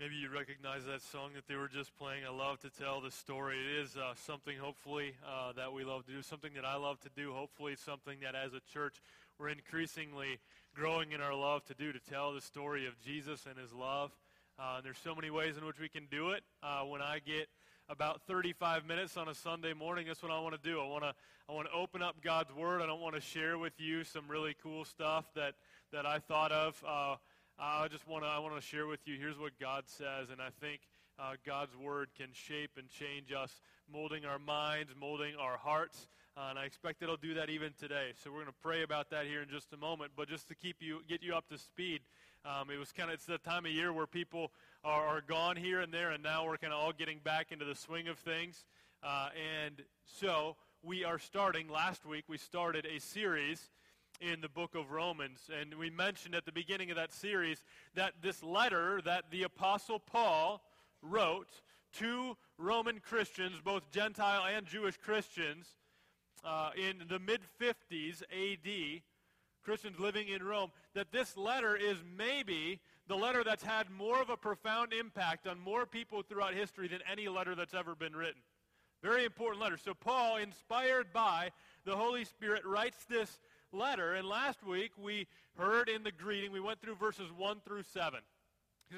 Maybe you recognize that song that they were just playing. I love to tell the story. It is something, hopefully, that we love to do, something that I love to do, hopefully something that as a church we're increasingly growing in our love to do, to tell the story of Jesus and his love. And there's so many ways in which we can do it. When I get about 35 minutes on a Sunday morning, that's what I want to do. I want to open up God's Word. I don't want to share with you some really cool stuff that I thought of. I want to share with you, here's what God says, and I think God's Word can shape and change us, molding our minds, molding our hearts, and I expect it'll do that even today. So we're going to pray about that here in just a moment, but just to get you up to speed, it's the time of year where people are gone here and there, and now we're kind of all getting back into the swing of things, and so last week we started a series in the book of Romans, and we mentioned at the beginning of that series that this letter that the Apostle Paul wrote to Roman Christians, both Gentile and Jewish Christians, in the mid-50s A.D., Christians living in Rome, that this letter is maybe the letter that's had more of a profound impact on more people throughout history than any letter that's ever been written. Very important letter. So Paul, inspired by the Holy Spirit, writes this letter, and last week we heard in the greeting, we went through verses 1 through 7.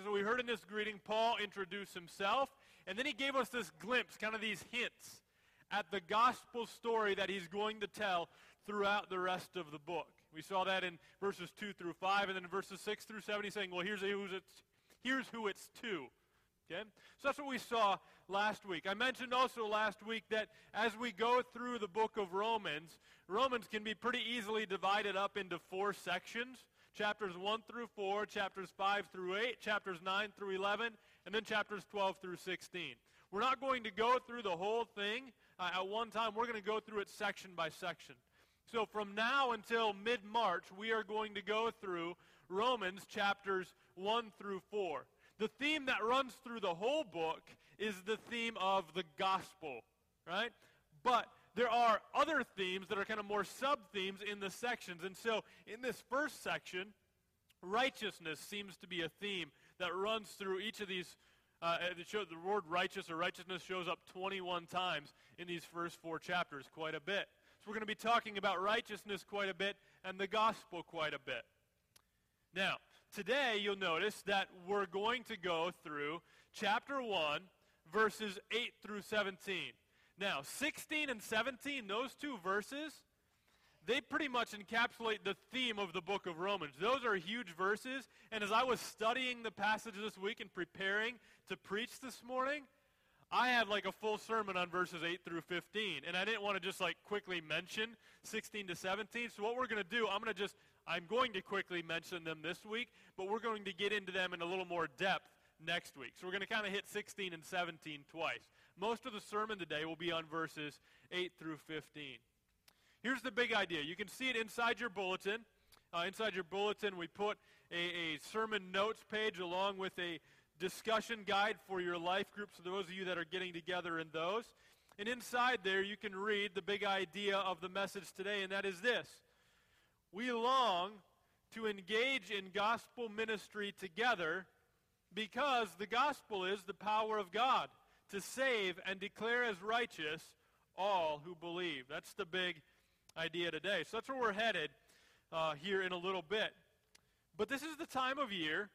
So we heard in this greeting, Paul introduced himself, and then he gave us this glimpse, kind of these hints at the gospel story that he's going to tell throughout the rest of the book. We saw that in verses 2 through 5, and then in verses 6 through 7, he's saying, well, here's who it's to. Okay? So that's what we saw last week. I mentioned also last week that as we go through the book of Romans, Romans can be pretty easily divided up into four sections, chapters 1 through 4, chapters 5 through 8, chapters 9 through 11, and then chapters 12 through 16. We're not going to go through the whole thing at one time. We're going to go through it section by section. So from now until mid-March, we are going to go through Romans chapters 1 through 4. The theme that runs through the whole book is the theme of the gospel, right? But there are other themes that are kind of more sub-themes in the sections. And so in this first section, righteousness seems to be a theme that runs through each of these. The word righteous or righteousness shows up 21 times in these first four chapters, quite a bit. So we're going to be talking about righteousness quite a bit and the gospel quite a bit. Now, today you'll notice that we're going to go through chapter 1, verses 8 through 17. Now, 16 and 17, those two verses, they pretty much encapsulate the theme of the book of Romans. Those are huge verses, and as I was studying the passage this week and preparing to preach this morning, I had like a full sermon on verses 8 through 15, and I didn't want to just like quickly mention 16 to 17, so what we're going to do, I'm going to quickly mention them this week, but we're going to get into them in a little more depth next week. So we're going to kind of hit 16 and 17 twice. Most of the sermon today will be on verses 8 through 15. Here's the big idea. You can see it inside your bulletin. We put a sermon notes page along with a discussion guide for your life group, so those of you that are getting together in those. And inside there, you can read the big idea of the message today, and that is this. We long to engage in gospel ministry together because the gospel is the power of God to save and declare as righteous all who believe. That's the big idea today. So that's where we're headed here in a little bit. But this is the time of year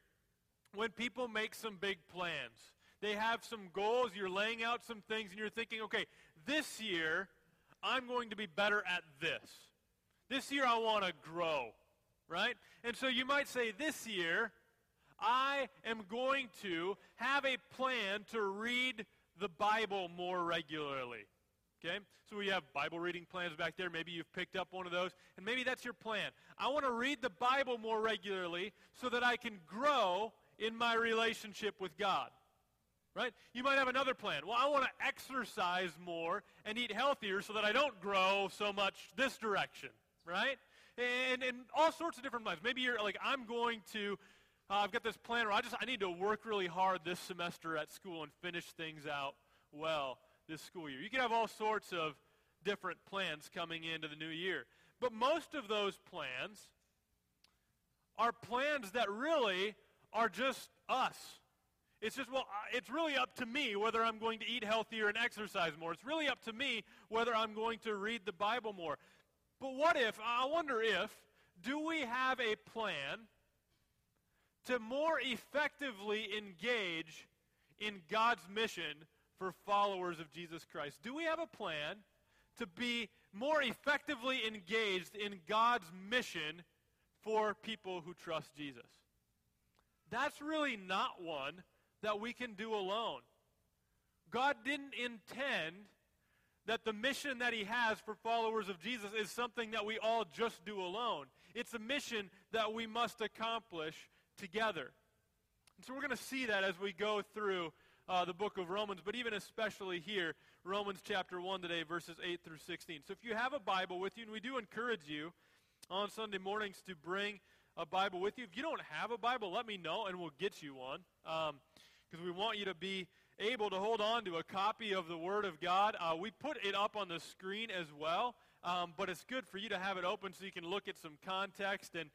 when people make some big plans. They have some goals, you're laying out some things, and you're thinking, okay, this year I'm going to be better at this. This year I want to grow, right? And so you might say, this year I am going to have a plan to read the Bible more regularly, okay? So we have Bible reading plans back there. Maybe you've picked up one of those, and maybe that's your plan. I want to read the Bible more regularly so that I can grow in my relationship with God, right? You might have another plan. Well, I want to exercise more and eat healthier so that I don't grow so much this direction. Right? And all sorts of different plans. Maybe you're like, I've got this plan where I need to work really hard this semester at school and finish things out well this school year. You can have all sorts of different plans coming into the new year. But most of those plans are plans that really are just us. It's just, well, it's really up to me whether I'm going to eat healthier and exercise more. It's really up to me whether I'm going to read the Bible more. But what if, I wonder if, do we have a plan to more effectively engage in God's mission for followers of Jesus Christ? Do we have a plan to be more effectively engaged in God's mission for people who trust Jesus? That's really not one that we can do alone. God didn't intend that the mission that he has for followers of Jesus is something that we all just do alone. It's a mission that we must accomplish together. And so we're going to see that as we go through the book of Romans, but even especially here, Romans chapter 1 today, verses 8 through 16. So if you have a Bible with you, and we do encourage you on Sunday mornings to bring a Bible with you. If you don't have a Bible, let me know and we'll get you one, because we want you to be able to hold on to a copy of the Word of God. We put it up on the screen as well, but it's good for you to have it open so you can look at some context, and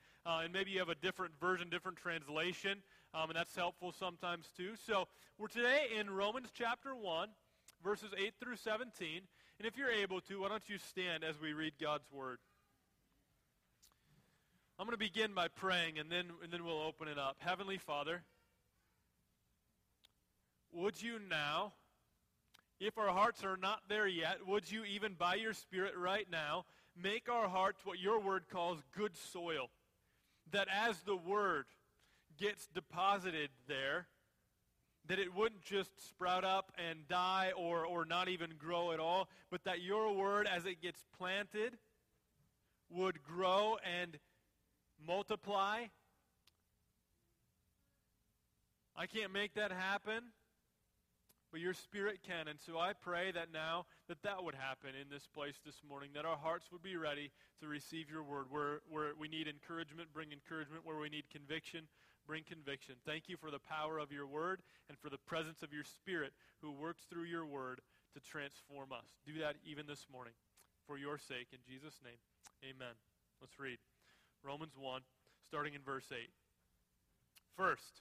maybe you have a different version, different translation, and that's helpful sometimes too. So we're today in Romans chapter 1, verses 8 through 17, and if you're able to, why don't you stand as we read God's Word. I'm going to begin by praying, and then we'll open it up. Heavenly Father, would you now, if our hearts are not there yet, would you even by your Spirit right now make our hearts what your Word calls good soil, that as the Word gets deposited there, that it wouldn't just sprout up and die or not even grow at all, but that your Word, as it gets planted, would grow and multiply. I can't make that happen, but your Spirit can. And so I pray that now that would happen in this place this morning, that our hearts would be ready to receive your Word. Where we need encouragement, bring encouragement. Where we need conviction, bring conviction. Thank you for the power of your Word and for the presence of your Spirit who works through your Word to transform us. Do that even this morning for your sake. In Jesus' name, amen. Let's read. Romans 1, starting in verse 8. First,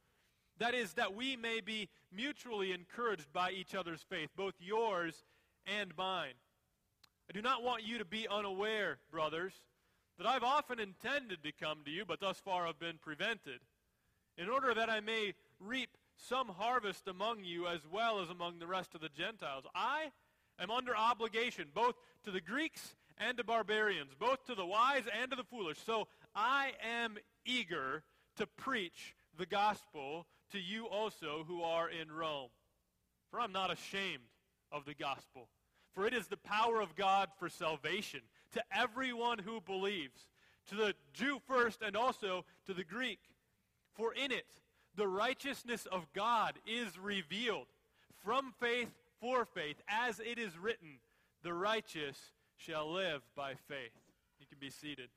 That is, that we may be mutually encouraged by each other's faith, both yours and mine. I do not want you to be unaware, brothers, that I've often intended to come to you, but thus far have been prevented, in order that I may reap some harvest among you as well as among the rest of the Gentiles. I am under obligation both to the Greeks and to barbarians, both to the wise and to the foolish. So I am eager to preach the gospel to you also who are in Rome. For I'm not ashamed of the gospel, for it is the power of God for salvation to everyone who believes, to the Jew first and also to the Greek. For in it the righteousness of God is revealed, from faith for faith, as it is written, the righteous shall live by faith. You can be seated.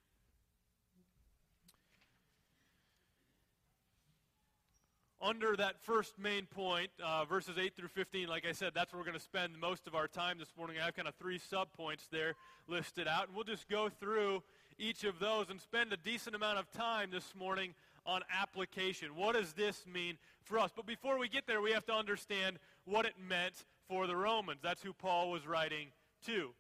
Under that first main point, verses 8 through 15, like I said, that's where we're going to spend most of our time this morning. I have kind of three sub-points there listed out, and we'll just go through each of those and spend a decent amount of time this morning on application. What does this mean for us? But before we get there, we have to understand what it meant for the Romans. That's who Paul was writing to.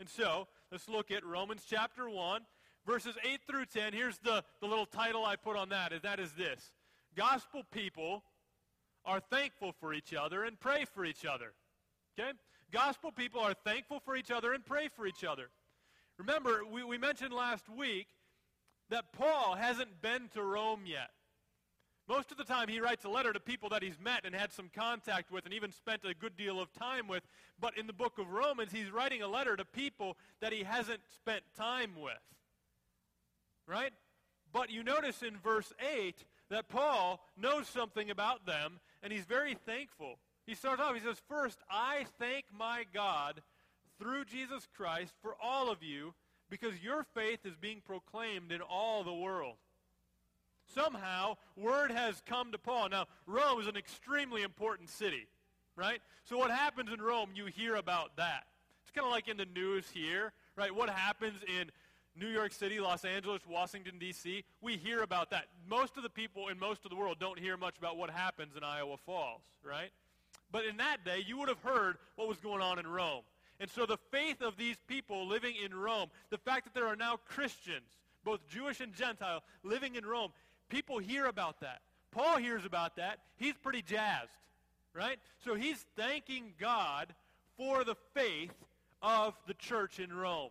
And so, let's look at Romans chapter 1, verses 8 through 10. Here's the little title I put on that, and that is this. Gospel people are thankful for each other and pray for each other. Okay? Gospel people are thankful for each other and pray for each other. Remember, we mentioned last week that Paul hasn't been to Rome yet. Most of the time he writes a letter to people that he's met and had some contact with and even spent a good deal of time with. But in the book of Romans, he's writing a letter to people that he hasn't spent time with. Right? But you notice in verse 8 that Paul knows something about them, and he's very thankful. He starts off, he says, first, I thank my God through Jesus Christ for all of you, because your faith is being proclaimed in all the world. Somehow, word has come to Paul. Now, Rome is an extremely important city, right? So what happens in Rome, you hear about that. It's kind of like in the news here, right? What happens in New York City, Los Angeles, Washington, D.C., we hear about that. Most of the people in most of the world don't hear much about what happens in Iowa Falls, right? But in that day, you would have heard what was going on in Rome. And so the faith of these people living in Rome, the fact that there are now Christians, both Jewish and Gentile, living in Rome, people hear about that. Paul hears about that. He's pretty jazzed, right? So he's thanking God for the faith of the church in Rome.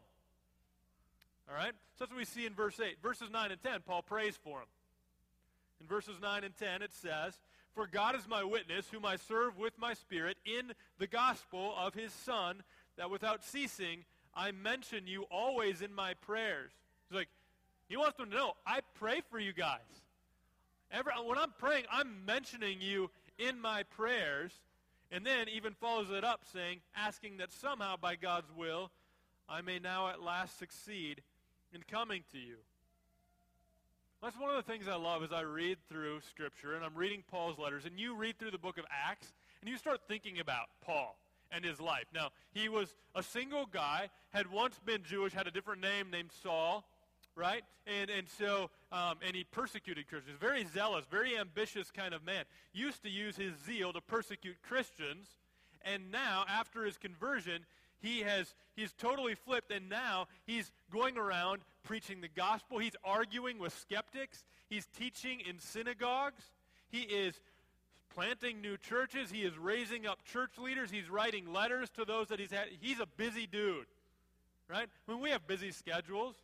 All right? So that's what we see in verse 8. Verses 9 and 10, Paul prays for them. In verses 9 and 10, it says, "For God is my witness, whom I serve with my spirit in the gospel of his Son, that without ceasing I mention you always in my prayers." He's like, he wants them to know, I pray for you guys. When I'm praying, I'm mentioning you in my prayers. And then even follows it up saying, asking that somehow by God's will, I may now at last succeed in coming to you. That's one of the things I love as I read through Scripture, and I'm reading Paul's letters, and you read through the book of Acts, and you start thinking about Paul and his life. Now, he was a single guy, had once been Jewish, had a different name named Saul, right? And so he persecuted Christians. Very zealous, very ambitious kind of man. Used to use his zeal to persecute Christians, and now, after his conversion, he's totally flipped, and now he's going around preaching the gospel. He's arguing with skeptics. He's teaching in synagogues. He is planting new churches. He is raising up church leaders. He's writing letters to those that he's had. He's a busy dude, right? When we have busy schedules,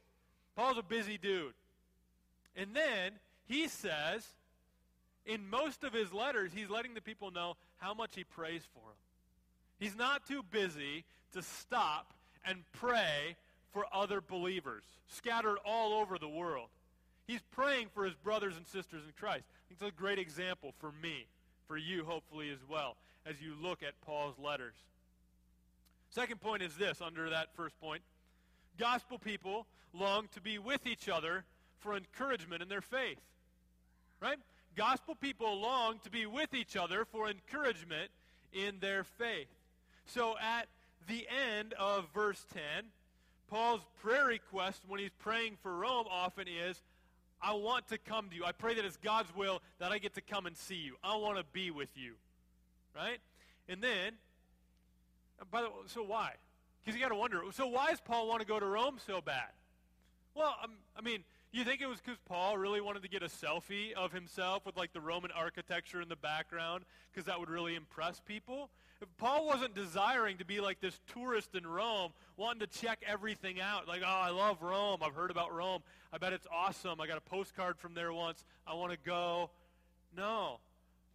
Paul's a busy dude. And then he says, in most of his letters, he's letting the people know how much he prays for them. He's not too busy to stop and pray for other believers scattered all over the world. He's praying for his brothers and sisters in Christ. It's a great example for me, for you hopefully as well, as you look at Paul's letters. Second point is this, under that first point. Gospel people long to be with each other for encouragement in their faith. Right? Gospel people long to be with each other for encouragement in their faith. So at the end of verse 10, Paul's prayer request when he's praying for Rome often is, I want to come to you. I pray that it's God's will that I get to come and see you. I want to be with you. Right? And then, by the way, so why? Because you got to wonder, so why does Paul want to go to Rome so bad? Well, I mean, you think it was because Paul really wanted to get a selfie of himself with, like, the Roman architecture in the background because that would really impress people? If Paul wasn't desiring to be like this tourist in Rome, wanting to check everything out. Like, oh, I love Rome. I've heard about Rome. I bet it's awesome. I got a postcard from there once. I want to go. No.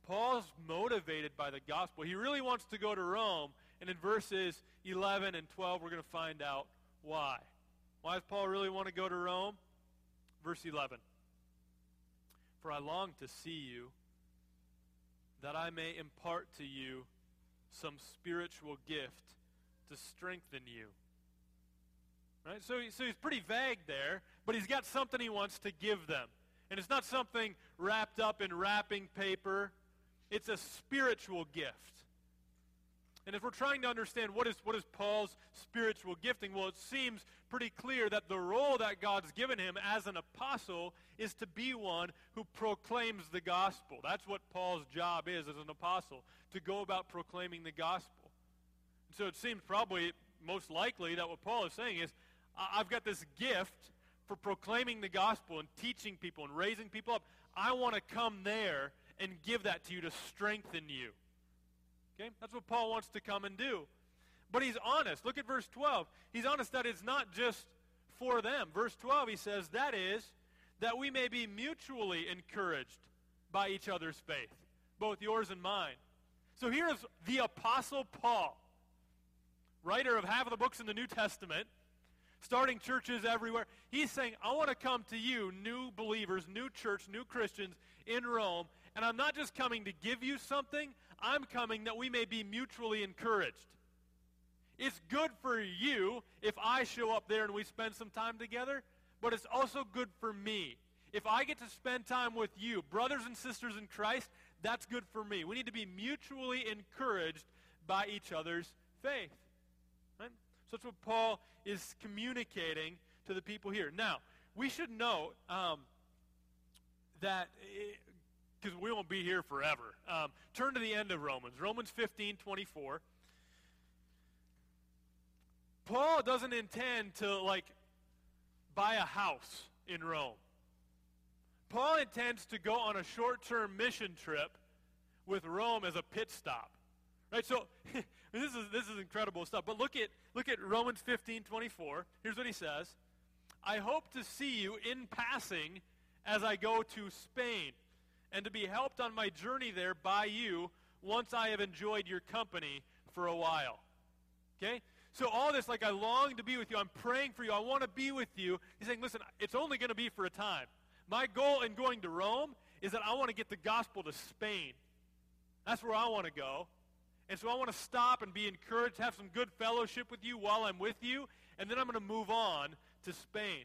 Paul's motivated by the gospel. He really wants to go to Rome. And in verses 11 and 12, we're going to find out why. Why does Paul really want to go to Rome? Verse 11, "For I long to see you, that I may impart to you some spiritual gift to strengthen you." Right? So he's pretty vague there, but he's got something he wants to give them. And it's not something wrapped up in wrapping paper. It's a spiritual gift. And if we're trying to understand what is Paul's spiritual gifting, well, it seems pretty clear that the role that God's given him as an apostle is to be one who proclaims the gospel. That's what Paul's job is as an apostle, to go about proclaiming the gospel. And so it seems probably most likely that what Paul is saying is, I've got this gift for proclaiming the gospel and teaching people and raising people up. I want to come there and give that to you to strengthen you. Okay? That's what Paul wants to come and do. But he's honest. Look at verse 12. He's honest that it's not just for them. Verse 12, he says, that is, that we may be mutually encouraged by each other's faith, both yours and mine. So here is the Apostle Paul, writer of half of the books in the New Testament, starting churches everywhere. He's saying, I want to come to you, new believers, new church, new Christians in Rome, and I'm not just coming to give you something, I'm coming that we may be mutually encouraged. It's good for you if I show up there and we spend some time together, but it's also good for me. If I get to spend time with you, brothers and sisters in Christ, that's good for me. We need to be mutually encouraged by each other's faith. Right? So that's what Paul is communicating to the people here. Now, we should know that, because we won't be here forever. Turn to the end of Romans. Romans 15:24. Paul doesn't intend to, buy a house in Rome. Paul intends to go on a short-term mission trip with Rome as a pit stop. Right? So this is incredible stuff. But look at Romans 15:24. Here's what he says. I hope to see you in passing as I go to Spain, and to be helped on my journey there by you once I have enjoyed your company for a while. Okay? So all this, I long to be with you. I'm praying for you. I want to be with you. He's saying, listen, it's only going to be for a time. My goal in going to Rome is that I want to get the gospel to Spain. That's where I want to go. And so I want to stop and be encouraged, have some good fellowship with you while I'm with you, and then I'm going to move on to Spain.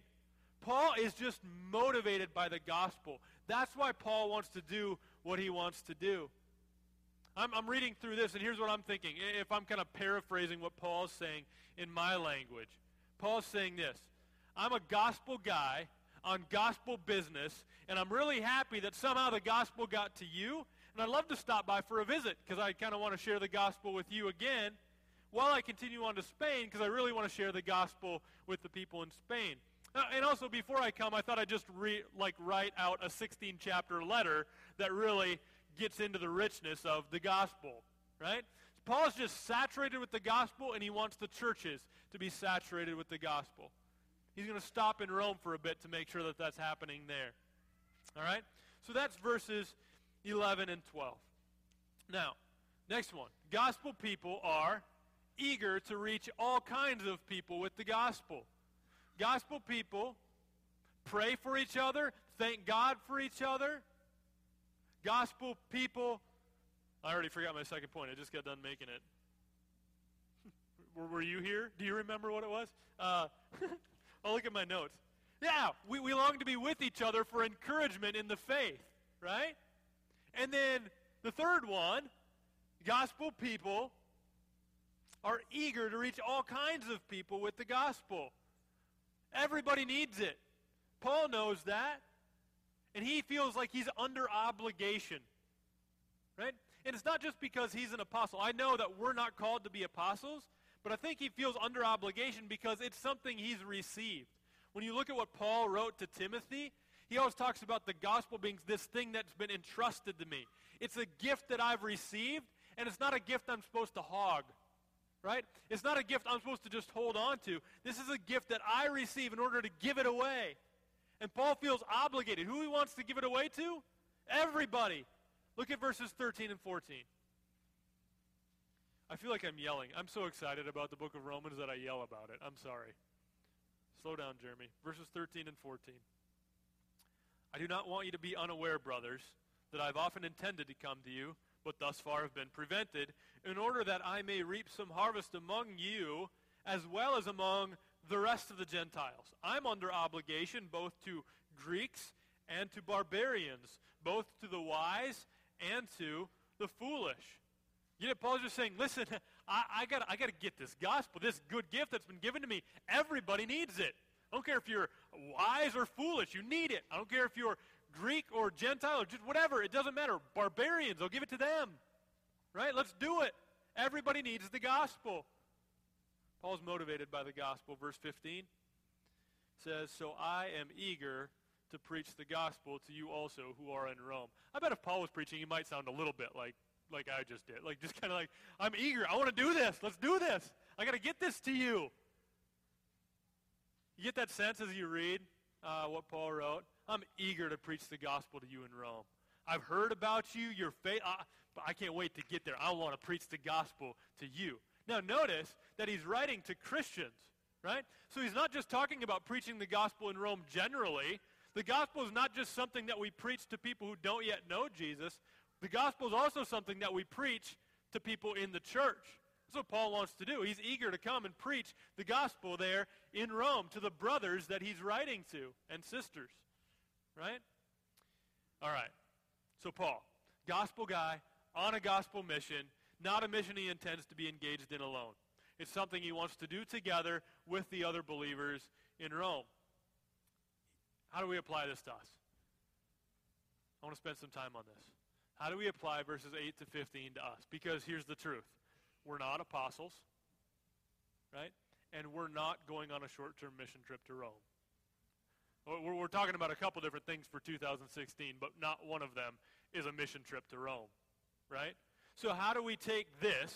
Paul is just motivated by the gospel. That's why Paul wants to do what he wants to do. I'm reading through this, and here's what I'm thinking. If I'm kind of paraphrasing what Paul's saying in my language. Paul's saying this. I'm a gospel guy on gospel business, and I'm really happy that somehow the gospel got to you, and I'd love to stop by for a visit because I kind of want to share the gospel with you again while I continue on to Spain because I really want to share the gospel with the people in Spain. And also, before I come, I thought I'd just write out a 16-chapter letter that really gets into the richness of the gospel, right? Paul's just saturated with the gospel, and he wants the churches to be saturated with the gospel. He's going to stop in Rome for a bit to make sure that that's happening there. All right? So that's verses 11 and 12. Now, next one. Gospel people are eager to reach all kinds of people with the gospel. Gospel people pray for each other, thank God for each other. Gospel people, I already forgot my second point. I just got done making it. Were you here? Do you remember what it was? I'll look at my notes. Yeah, we long to be with each other for encouragement in the faith, right? And then the third one, gospel people are eager to reach all kinds of people with the gospel. Everybody needs it. Paul knows that. And he feels like he's under obligation, right? And it's not just because he's an apostle. I know that we're not called to be apostles, but I think he feels under obligation because it's something he's received. When you look at what Paul wrote to Timothy, he always talks about the gospel being this thing that's been entrusted to me. It's a gift that I've received, and it's not a gift I'm supposed to hog, right? It's not a gift I'm supposed to just hold on to. This is a gift that I receive in order to give it away. And Paul feels obligated. Who he wants to give it away to? Everybody. Look at verses 13 and 14. I feel like I'm yelling. I'm so excited about the book of Romans that I yell about it. I'm sorry. Slow down, Jeremy. Verses 13 and 14. I do not want you to be unaware, brothers, that I've often intended to come to you, but thus far have been prevented, in order that I may reap some harvest among you, as well as among the rest of the Gentiles. I'm under obligation both to Greeks and to barbarians, both to the wise and to the foolish. You know, Paul's just saying, listen, I gotta get this gospel, this good gift that's been given to me. Everybody needs it. I don't care if you're wise or foolish, you need it. I don't care if you're Greek or Gentile or just whatever, it doesn't matter. Barbarians, I'll give it to them. Right? Let's do it. Everybody needs the gospel. Paul's motivated by the gospel. Verse 15 says, so I am eager to preach the gospel to you also who are in Rome. I bet if Paul was preaching, he might sound a little bit like I just did. I'm eager. I want to do this. Let's do this. I got to get this to you. You get that sense as you read what Paul wrote? I'm eager to preach the gospel to you in Rome. I've heard about you, your faith, but I can't wait to get there. I want to preach the gospel to you. Now notice that he's writing to Christians, right? So he's not just talking about preaching the gospel in Rome generally. The gospel is not just something that we preach to people who don't yet know Jesus. The gospel is also something that we preach to people in the church. That's what Paul wants to do. He's eager to come and preach the gospel there in Rome to the brothers that he's writing to and sisters, right? All right. So Paul, gospel guy, on a gospel mission, not a mission he intends to be engaged in alone. It's something he wants to do together with the other believers in Rome. How do we apply this to us? I want to spend some time on this. How do we apply verses 8 to 15 to us? Because here's the truth. We're not apostles, right? And we're not going on a short-term mission trip to Rome. We're talking about a couple different things for 2016, but not one of them is a mission trip to Rome, right? So how do we take this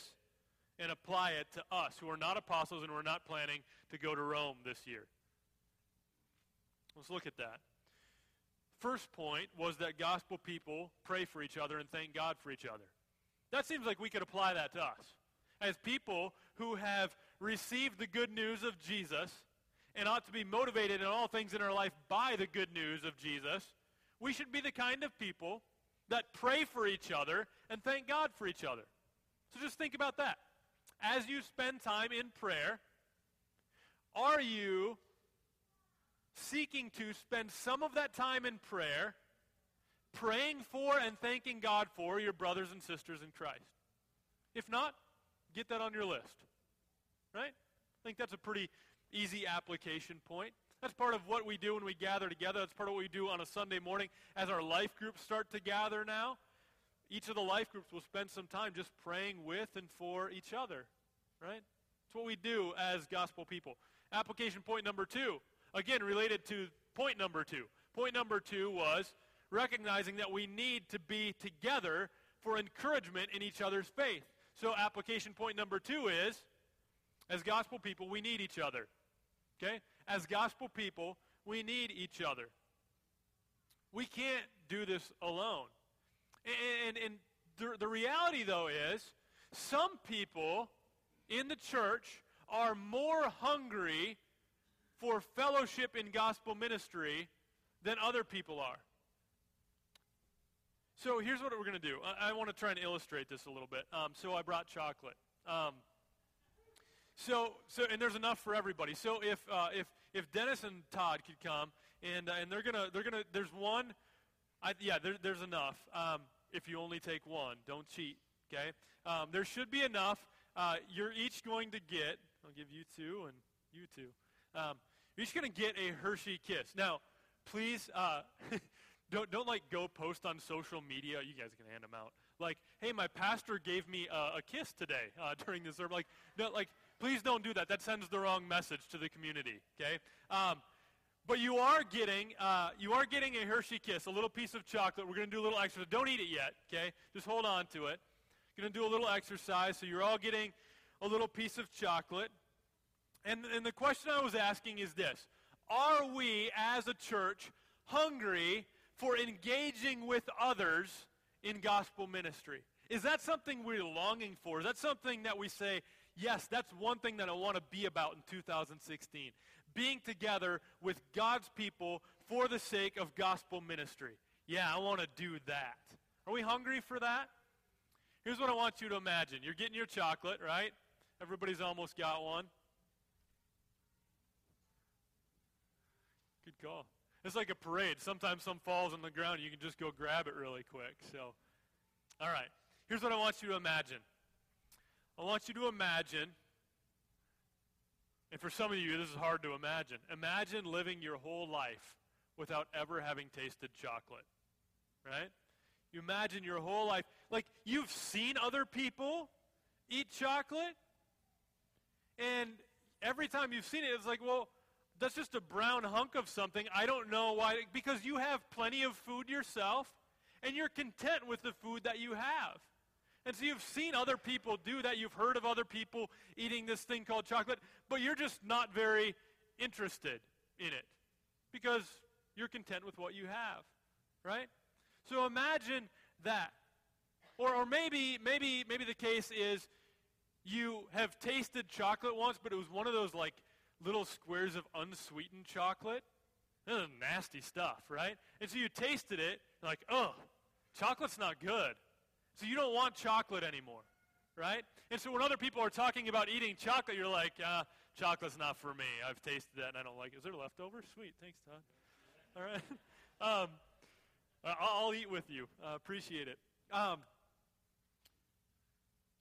and apply it to us who are not apostles and we're not planning to go to Rome this year? Let's look at that. First point was that gospel people pray for each other and thank God for each other. That seems like we could apply that to us. As people who have received the good news of Jesus and ought to be motivated in all things in our life by the good news of Jesus, we should be the kind of people that pray for each other and thank God for each other. So just think about that. As you spend time in prayer, are you seeking to spend some of that time in prayer praying for and thanking God for your brothers and sisters in Christ? If not, get that on your list, right? I think that's a pretty easy application point. That's part of what we do when we gather together. That's part of what we do on a Sunday morning as our life groups start to gather now. Each of the life groups will spend some time just praying with and for each other, right? That's what we do as gospel people. Application point number 2, again, related to point number 2. Point number 2 was recognizing that we need to be together for encouragement in each other's faith. So application point number 2 is, as gospel people, we need each other, okay? As gospel people, we need each other. We can't do this alone. And the reality, though, is some people in the church are more hungry for fellowship in gospel ministry than other people are. So here's what we're going to do. I want to try and illustrate this a little bit. So I brought chocolate. And there's enough for everybody. So if Dennis and Todd could come, and they're gonna. There's one. There's enough. If you only take one, don't cheat. Okay. There should be enough. You're each going to get. I'll give you 2 and you 2. You're each going to get a Hershey Kiss. Now, please don't like go post on social media. You guys can hand them out. Like, hey, my pastor gave me a kiss today during the sermon. Please don't do that. That sends the wrong message to the community. Okay. But you are getting a Hershey Kiss, a little piece of chocolate. We're going to do a little exercise. Don't eat it yet, okay? Just hold on to it. Going to do a little exercise, so you're all getting a little piece of chocolate. And the question I was asking is this. Are we, as a church, hungry for engaging with others in gospel ministry? Is that something we're longing for? Is that something that we say, yes, that's one thing that I want to be about in 2016? Being together with God's people for the sake of gospel ministry. Yeah, I want to do that. Are we hungry for that? Here's what I want you to imagine. You're getting your chocolate, right? Everybody's almost got one. Good call. It's like a parade. Sometimes some falls on the ground. You can just go grab it really quick. So, all right. Here's what I want you to imagine. I want you to imagine, and for some of you, this is hard to imagine. Imagine living your whole life without ever having tasted chocolate, right? You imagine your whole life. Like, you've seen other people eat chocolate, and every time you've seen it, it's like, well, that's just a brown hunk of something. I don't know why. Because you have plenty of food yourself, and you're content with the food that you have. And so you've seen other people do that. You've heard of other people eating this thing called chocolate, but you're just not very interested in it because you're content with what you have, right? So imagine that. Or maybe the case is you have tasted chocolate once, but it was one of those like little squares of unsweetened chocolate. This is nasty stuff, right? And so you tasted it, like, oh, chocolate's not good. So you don't want chocolate anymore, right? And so when other people are talking about eating chocolate, you're like, chocolate's not for me. I've tasted that and I don't like it. Is there leftover? Sweet, thanks, Todd. All right. I'll eat with you. Appreciate it.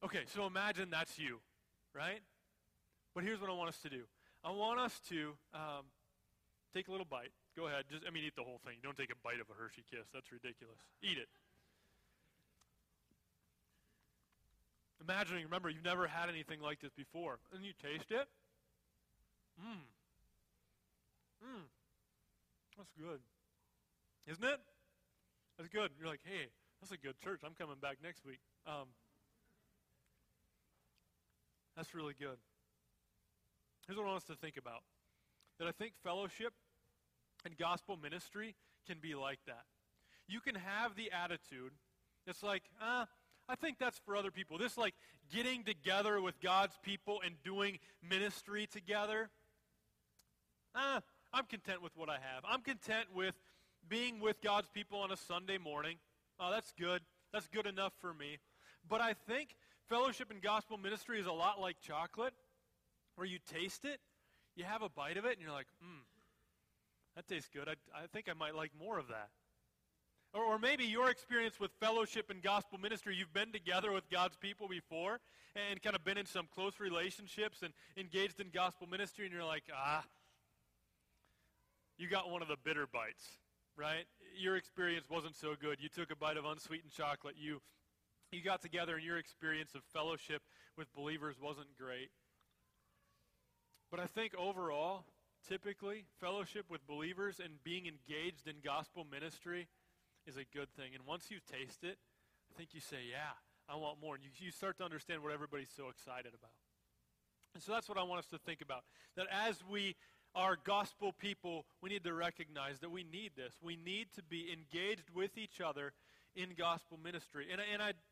Okay, so imagine that's you, right? But here's what I want us to do. I want us to take a little bite. Go ahead. Eat the whole thing. Don't take a bite of a Hershey Kiss. That's ridiculous. Eat it. Imagining, remember, you've never had anything like this before. And you taste it. That's good. Isn't it? That's good. You're like, hey, that's a good church. I'm coming back next week. That's really good. Here's what I want us to think about. That I think fellowship and gospel ministry can be like that. You can have the attitude that's like, I think that's for other people. This like getting together with God's people and doing ministry together. I'm content with what I have. I'm content with being with God's people on a Sunday morning. Oh, that's good. That's good enough for me. But I think fellowship and gospel ministry is a lot like chocolate, where you taste it, you have a bite of it, and you're like, that tastes good. I think I might like more of that. Or maybe your experience with fellowship and gospel ministry, you've been together with God's people before and kind of been in some close relationships and engaged in gospel ministry, and you're like, you got one of the bitter bites, right? Your experience wasn't so good. You took a bite of unsweetened chocolate. You got together, and your experience of fellowship with believers wasn't great. But I think overall, typically, fellowship with believers and being engaged in gospel ministry is a good thing. And once you taste it, I think you say, yeah, I want more. And you start to understand what everybody's so excited about. And so that's what I want us to think about, that as we are gospel people, we need to recognize that we need this. We need to be engaged with each other in gospel ministry. And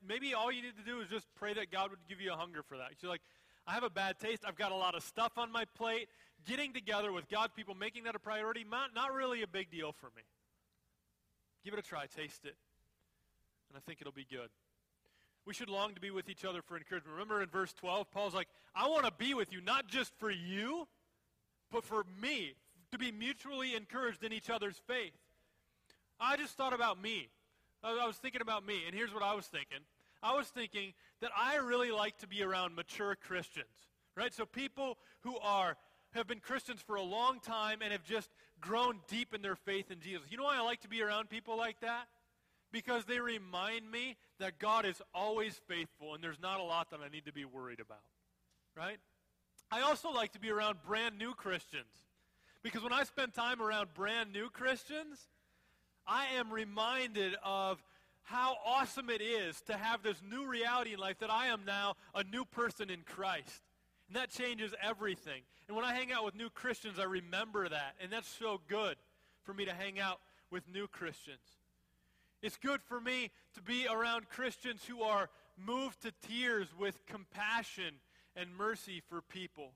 maybe all you need to do is just pray that God would give you a hunger for that. You're like, I have a bad taste. I've got a lot of stuff on my plate. Getting together with God's people, making that a priority, not really a big deal for me. Give it a try. Taste it. And I think it'll be good. We should long to be with each other for encouragement. Remember in verse 12, Paul's like, I want to be with you, not just for you, but for me, to be mutually encouraged in each other's faith. I just thought about me. I was thinking about me, and here's what I was thinking. I was thinking that I really like to be around mature Christians, right? So people who have been Christians for a long time and have just grown deep in their faith in Jesus. You know why I like to be around people like that? Because they remind me that God is always faithful and there's not a lot that I need to be worried about, right? I also like to be around brand new Christians, because when I spend time around brand new Christians, I am reminded of how awesome it is to have this new reality in life that I am now a new person in Christ. And that changes everything. And when I hang out with new Christians, I remember that. And that's so good for me to hang out with new Christians. It's good for me to be around Christians who are moved to tears with compassion and mercy for people,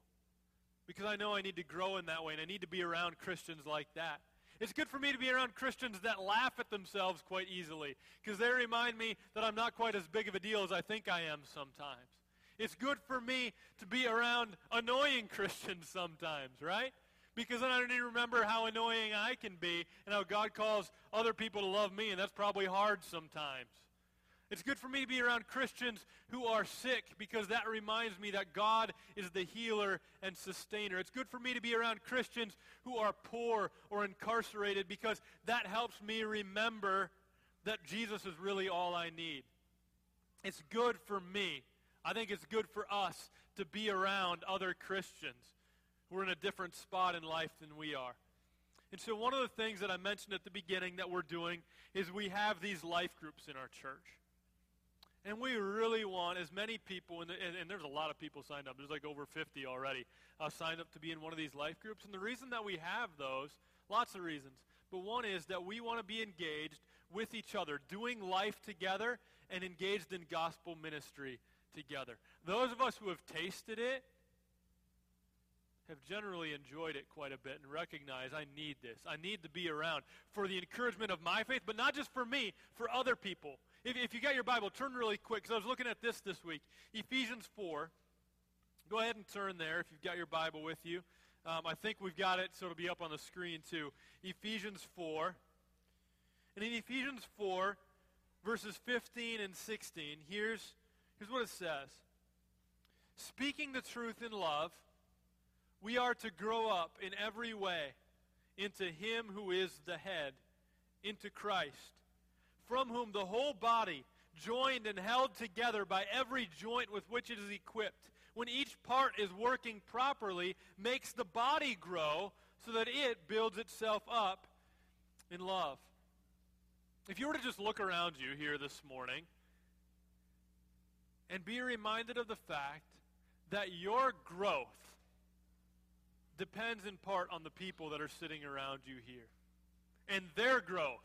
because I know I need to grow in that way, and I need to be around Christians like that. It's good for me to be around Christians that laugh at themselves quite easily, because they remind me that I'm not quite as big of a deal as I think I am sometimes. It's good for me to be around annoying Christians sometimes, right? Because then I need to remember how annoying I can be and how God calls other people to love me, and that's probably hard sometimes. It's good for me to be around Christians who are sick, because that reminds me that God is the healer and sustainer. It's good for me to be around Christians who are poor or incarcerated, because that helps me remember that Jesus is really all I need. It's good for me. I think it's good for us to be around other Christians who are in a different spot in life than we are. And so one of the things that I mentioned at the beginning that we're doing is we have these life groups in our church. And we really want as many people, and there's a lot of people signed up. There's like over 50 already signed up to be in one of these life groups. And the reason that we have those, lots of reasons, but one is that we want to be engaged with each other, doing life together and engaged in gospel ministry together. Those of us who have tasted it have generally enjoyed it quite a bit and recognize I need this. I need to be around for the encouragement of my faith, but not just for me, for other people. If you got your Bible, turn really quick, because I was looking at this week. Ephesians 4. Go ahead and turn there if you've got your Bible with you. I think we've got it, so it'll be up on the screen too. Ephesians 4. And in Ephesians 4, verses 15 and 16, here's what it says. Speaking the truth in love, we are to grow up in every way into Him who is the head, into Christ, from whom the whole body, joined and held together by every joint with which it is equipped, when each part is working properly, makes the body grow so that it builds itself up in love. If you were to just look around you here this morning and be reminded of the fact that your growth depends in part on the people that are sitting around you here. And their growth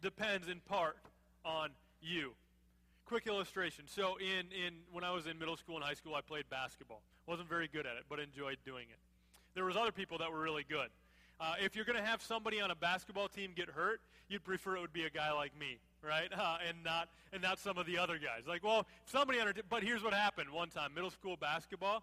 depends in part on you. Quick illustration. So when I was in middle school and high school, I played basketball. Wasn't very good at it, but enjoyed doing it. There was other people that were really good. If you're going to have somebody on a basketball team get hurt, you'd prefer it would be a guy like me, right? And not some of the other guys. Like, well, somebody on our team. But here's what happened one time. Middle school basketball.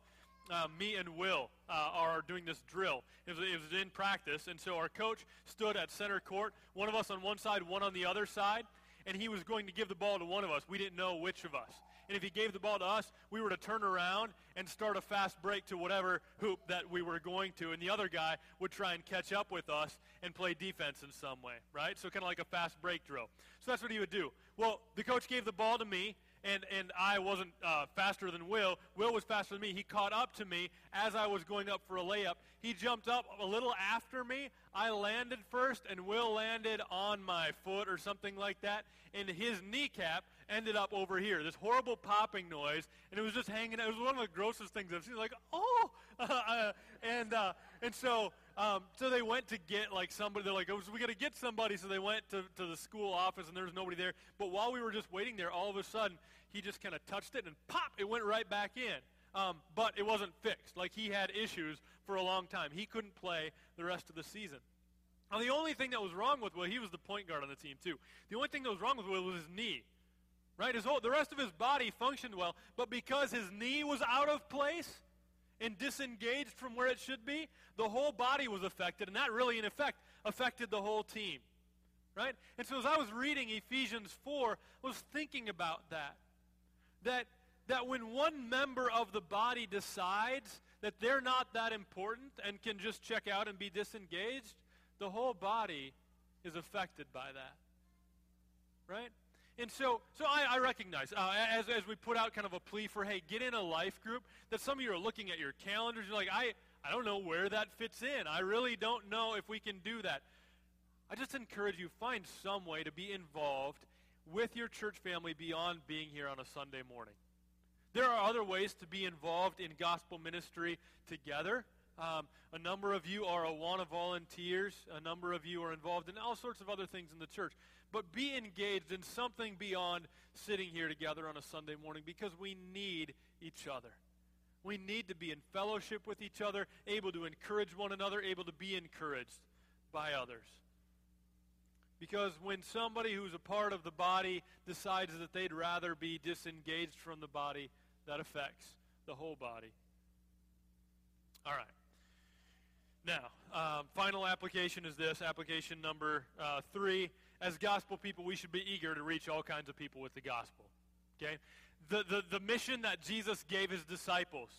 Me and Will are doing this drill. It was in practice, and so our coach stood at center court, one of us on one side, one on the other side, and he was going to give the ball to one of us. We didn't know which of us. And if he gave the ball to us, we were to turn around and start a fast break to whatever hoop that we were going to, and the other guy would try and catch up with us and play defense in some way, right? So kind of like a fast break drill. So that's what he would do. Well, the coach gave the ball to me, and I wasn't faster than Will. Will was faster than me. He caught up to me as I was going up for a layup. He jumped up a little after me. I landed first, and Will landed on my foot or something like that, and his kneecap ended up over here. This horrible popping noise, and it was just hanging out. It was one of the grossest things I've seen. Like, oh! So they went to get, like, somebody. They're like, oh, so we got to get somebody. So they went to the school office, and there was nobody there. But while we were just waiting there, all of a sudden, he just kind of touched it, and pop, it went right back in. But it wasn't fixed. Like, he had issues for a long time. He couldn't play the rest of the season. Now, the only thing that was wrong with Will, he was the point guard on the team, too. The only thing that was wrong with Will was his knee, right? The rest of his body functioned well, but because his knee was out of place and disengaged from where it should be, the whole body was affected, and that really, in effect, affected the whole team, right? And so as I was reading Ephesians 4, I was thinking about that when one member of the body decides that they're not that important and can just check out and be disengaged, the whole body is affected by that, right? And so I recognize, as we put out kind of a plea for, hey, get in a life group, that some of you are looking at your calendars, you're like, I don't know where that fits in. I really don't know if we can do that. I just encourage you, find some way to be involved with your church family beyond being here on a Sunday morning. There are other ways to be involved in gospel ministry together. A number of you are Awana volunteers. A number of you are involved in all sorts of other things in the church. But be engaged in something beyond sitting here together on a Sunday morning, because we need each other. We need to be in fellowship with each other, able to encourage one another, able to be encouraged by others. Because when somebody who's a part of the body decides that they'd rather be disengaged from the body, that affects the whole body. All right. Now, final application is this, application number 3. As gospel people, we should be eager to reach all kinds of people with the gospel, okay? The mission that Jesus gave his disciples,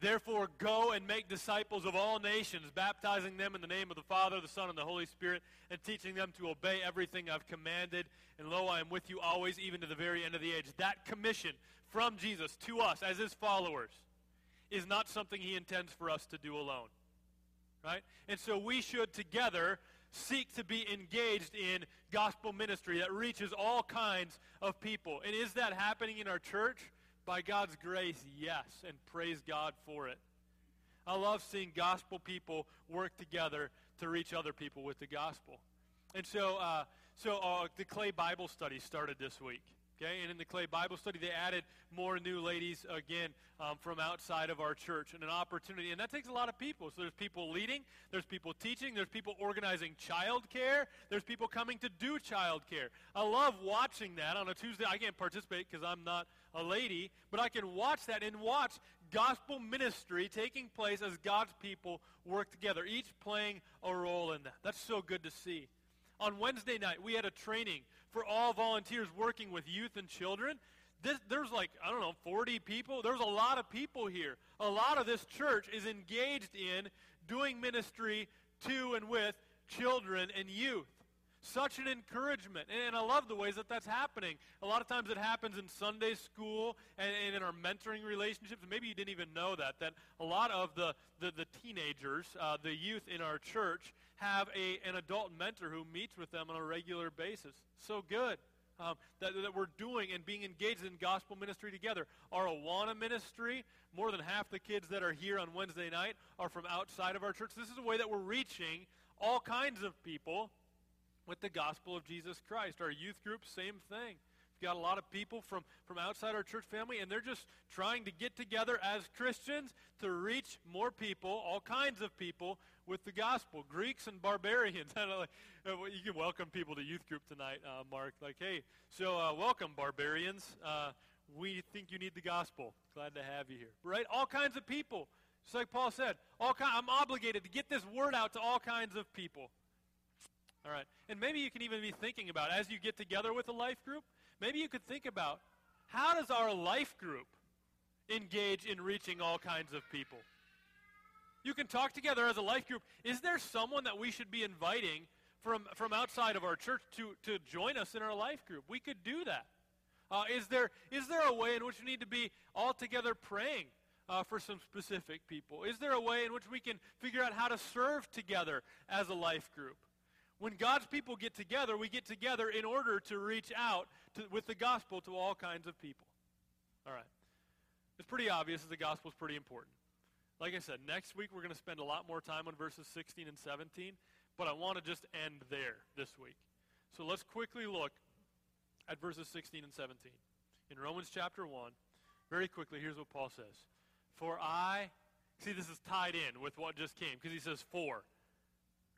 therefore go and make disciples of all nations, baptizing them in the name of the Father, the Son, and the Holy Spirit, and teaching them to obey everything I've commanded, and lo, I am with you always, even to the very end of the age. That commission from Jesus to us as his followers is not something he intends for us to do alone, right? And so we should together seek to be engaged in gospel ministry that reaches all kinds of people. And is that happening in our church? By God's grace, yes, and praise God for it. I love seeing gospel people work together to reach other people with the gospel. And so the Clay Bible Study started this week. Okay, and in the Clay Bible Study, they added more new ladies, again, from outside of our church, and an opportunity. And that takes a lot of people. So there's people leading, there's people teaching, there's people organizing childcare, there's people coming to do childcare. I love watching that on a Tuesday. I can't participate because I'm not a lady, but I can watch that and watch gospel ministry taking place as God's people work together, each playing a role in that. That's so good to see. On Wednesday night, we had a training for all volunteers working with youth and children. There's like, I don't know, 40 people. There's a lot of people here. A lot of this church is engaged in doing ministry to and with children and youth. Such an encouragement. And I love the ways that that's happening. A lot of times it happens in Sunday school and in our mentoring relationships. Maybe you didn't even know that a lot of the teenagers, the youth in our church, have an adult mentor who meets with them on a regular basis. So good that we're doing and being engaged in gospel ministry together. Our Awana ministry, more than half the kids that are here on Wednesday night are from outside of our church. This is a way that we're reaching all kinds of people with the gospel of Jesus Christ. Our youth group, same thing. We've got a lot of people from outside our church family, and they're just trying to get together as Christians to reach more people, all kinds of people, with the gospel. Greeks and barbarians. You can welcome people to youth group tonight, Mark. Like, hey, so welcome, barbarians. We think you need the gospel. Glad to have you here. Right? All kinds of people. Just like Paul said, I'm obligated to get this word out to all kinds of people. All right, and maybe you can even be thinking about, as you get together with a life group, maybe you could think about, how does our life group engage in reaching all kinds of people? You can talk together as a life group. Is there someone that we should be inviting from outside of our church to join us in our life group? We could do that. Is there a way in which we need to be all together praying for some specific people? Is there a way in which we can figure out how to serve together as a life group? When God's people get together, we get together in order to reach out with the gospel to all kinds of people. All right. It's pretty obvious that the gospel is pretty important. Like I said, next week we're going to spend a lot more time on verses 16 and 17, but I want to just end there this week. So let's quickly look at verses 16 and 17. In Romans chapter 1, very quickly, here's what Paul says. For I, see this is tied in with what just came, because he says for,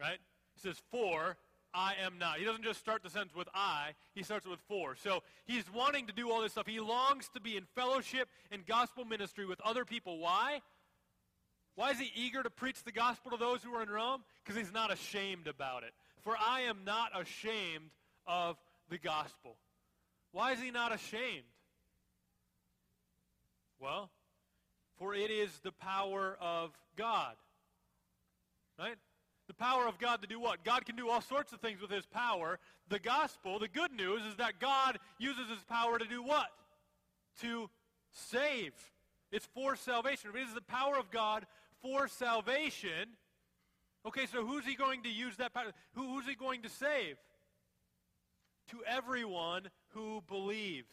right? He says, for I am not. He doesn't just start the sentence with I. He starts with for. So he's wanting to do all this stuff. He longs to be in fellowship and gospel ministry with other people. Why? Why is he eager to preach the gospel to those who are in Rome? Because he's not ashamed about it. For I am not ashamed of the gospel. Why is he not ashamed? Well, for it is the power of God. Right? The power of God to do what? God can do all sorts of things with his power. The gospel, the good news, is that God uses his power to do what? To save. It's for salvation. It is the power of God for salvation. Okay, so who's he going to use that power? Who's he going to save? To everyone who believes.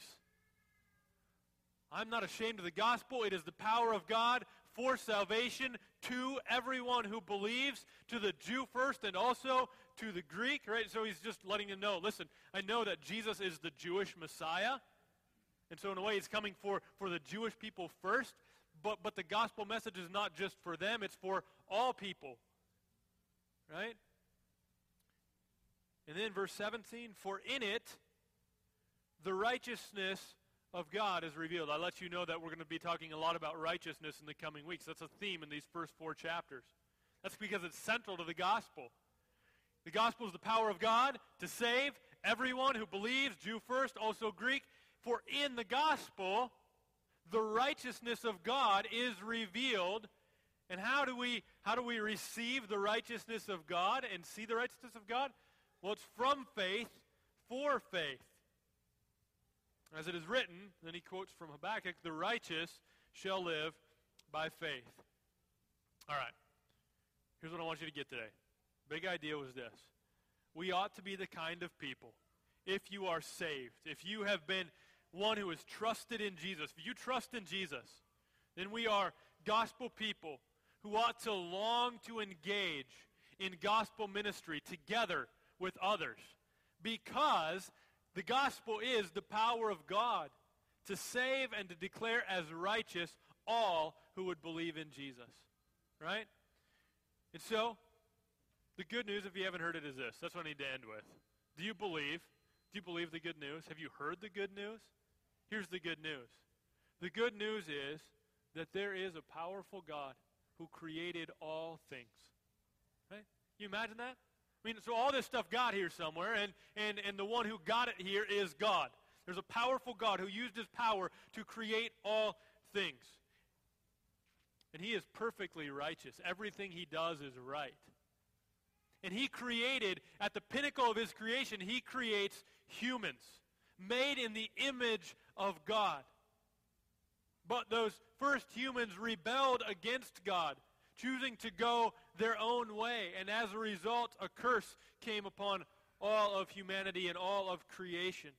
I'm not ashamed of the gospel. It is the power of God for salvation to everyone who believes, to the Jew first and also to the Greek, right? So he's just letting them know, listen, I know that Jesus is the Jewish Messiah, and so in a way he's coming for the Jewish people first, but the gospel message is not just for them, it's for all people, right? And then verse 17, for in it the righteousness of God is revealed. I let you know that we're going to be talking a lot about righteousness in the coming weeks. That's a theme in these first four chapters. That's because it's central to the gospel. The gospel is the power of God to save everyone who believes, Jew first, also Greek. For in the gospel, the righteousness of God is revealed. And how do we receive the righteousness of God and see the righteousness of God? Well, it's from faith for faith. As it is written, then he quotes from Habakkuk, the righteous shall live by faith. All right. Here's what I want you to get today. Big idea was this. We ought to be the kind of people, if you are saved, if you have been one who has trusted in Jesus, if you trust in Jesus, then we are gospel people who ought to long to engage in gospel ministry together with others, because The gospel is the power of God to save and to declare as righteous all who would believe in Jesus, right? And so, the good news, if you haven't heard it, is this. That's what I need to end with. Do you believe? Do you believe the good news? Have you heard the good news? Here's the good news. The good news is that there is a powerful God who created all things, right? You imagine that? I mean, so all this stuff got here somewhere, and the one who got it here is God. There's a powerful God who used his power to create all things. And he is perfectly righteous. Everything he does is right. And he created, at the pinnacle of his creation, he creates humans, made in the image of God. But those first humans rebelled against God, choosing to go their own way. And as a result, a curse came upon all of humanity and all of creation.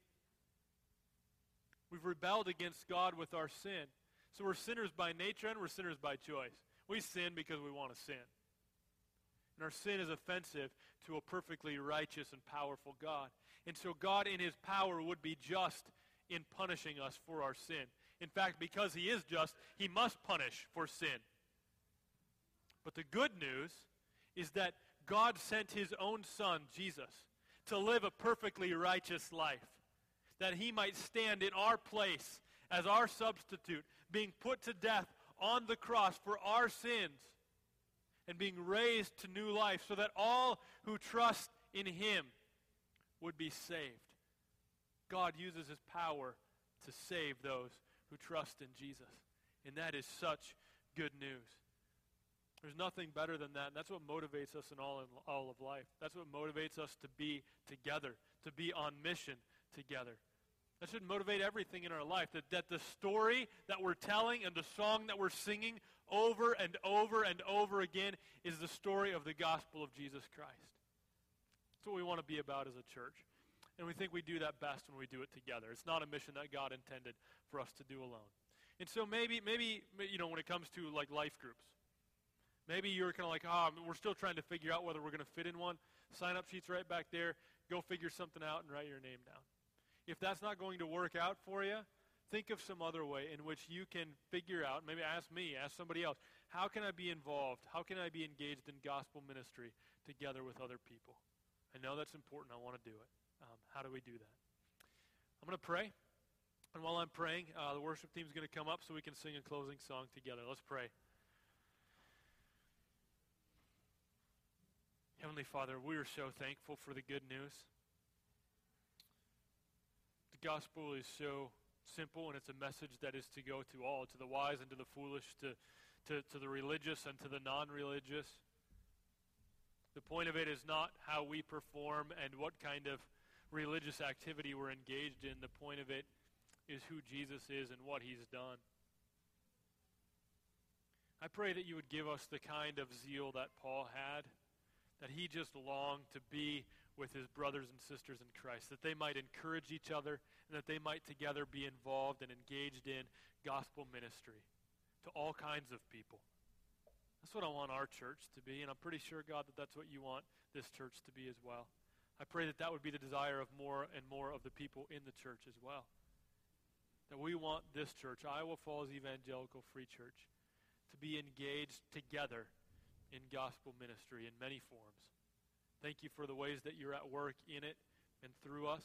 We've rebelled against God with our sin. So we're sinners by nature and we're sinners by choice. We sin because we want to sin. And our sin is offensive to a perfectly righteous and powerful God. And so God in his power would be just in punishing us for our sin. In fact, because he is just, he must punish for sin. But the good news is that God sent his own son, Jesus, to live a perfectly righteous life, that he might stand in our place as our substitute, being put to death on the cross for our sins and being raised to new life so that all who trust in him would be saved. God uses his power to save those who trust in Jesus. And that is such good news. There's nothing better than that. And that's what motivates us in all of life. That's what motivates us to be together, to be on mission together. That should motivate everything in our life, that the story that we're telling and the song that we're singing over and over and over again is the story of the gospel of Jesus Christ. That's what we want to be about as a church. And we think we do that best when we do it together. It's not a mission that God intended for us to do alone. And so maybe you know, when it comes to like life groups, maybe you're kind of like, we're still trying to figure out whether we're going to fit in one. Sign up sheet's right back there. Go figure something out and write your name down. If that's not going to work out for you, think of some other way in which you can figure out, maybe ask me, ask somebody else, how can I be involved? How can I be engaged in gospel ministry together with other people? I know that's important. I want to do it. How do we do that? I'm going to pray. And while I'm praying, the worship team is going to come up so we can sing a closing song together. Let's pray. Heavenly Father, we are so thankful for the good news. The gospel is so simple, and it's a message that is to go to all, to the wise and to the foolish, to the religious and to the non-religious. The point of it is not how we perform and what kind of religious activity we're engaged in. The point of it is who Jesus is and what he's done. I pray that you would give us the kind of zeal that Paul had, that he just longed to be with his brothers and sisters in Christ, that they might encourage each other and that they might together be involved and engaged in gospel ministry to all kinds of people. That's what I want our church to be, and I'm pretty sure, God, that that's what you want this church to be as well. I pray that that would be the desire of more and more of the people in the church as well, that we want this church, Iowa Falls Evangelical Free Church, to be engaged together in gospel ministry in many forms. Thank you for the ways that you're at work in it and through us.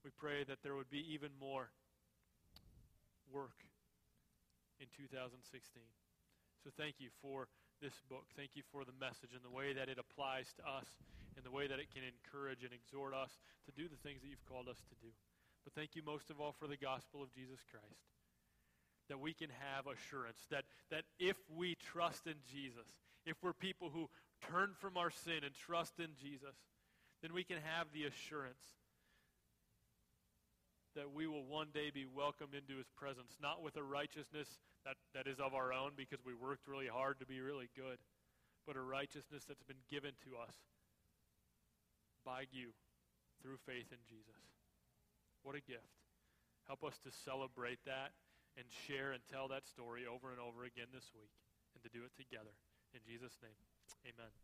We pray that there would be even more work in 2016. So thank you for this book. Thank you for the message and the way that it applies to us and the way that it can encourage and exhort us to do the things that you've called us to do. But thank you most of all for the gospel of Jesus Christ, that we can have assurance that if we trust in Jesus, if we're people who turn from our sin and trust in Jesus, then we can have the assurance that we will one day be welcomed into his presence, not with a righteousness that is of our own because we worked really hard to be really good, but a righteousness that's been given to us by you through faith in Jesus. What a gift. Help us to celebrate that and share and tell that story over and over again this week and to do it together. In Jesus' name. Amen.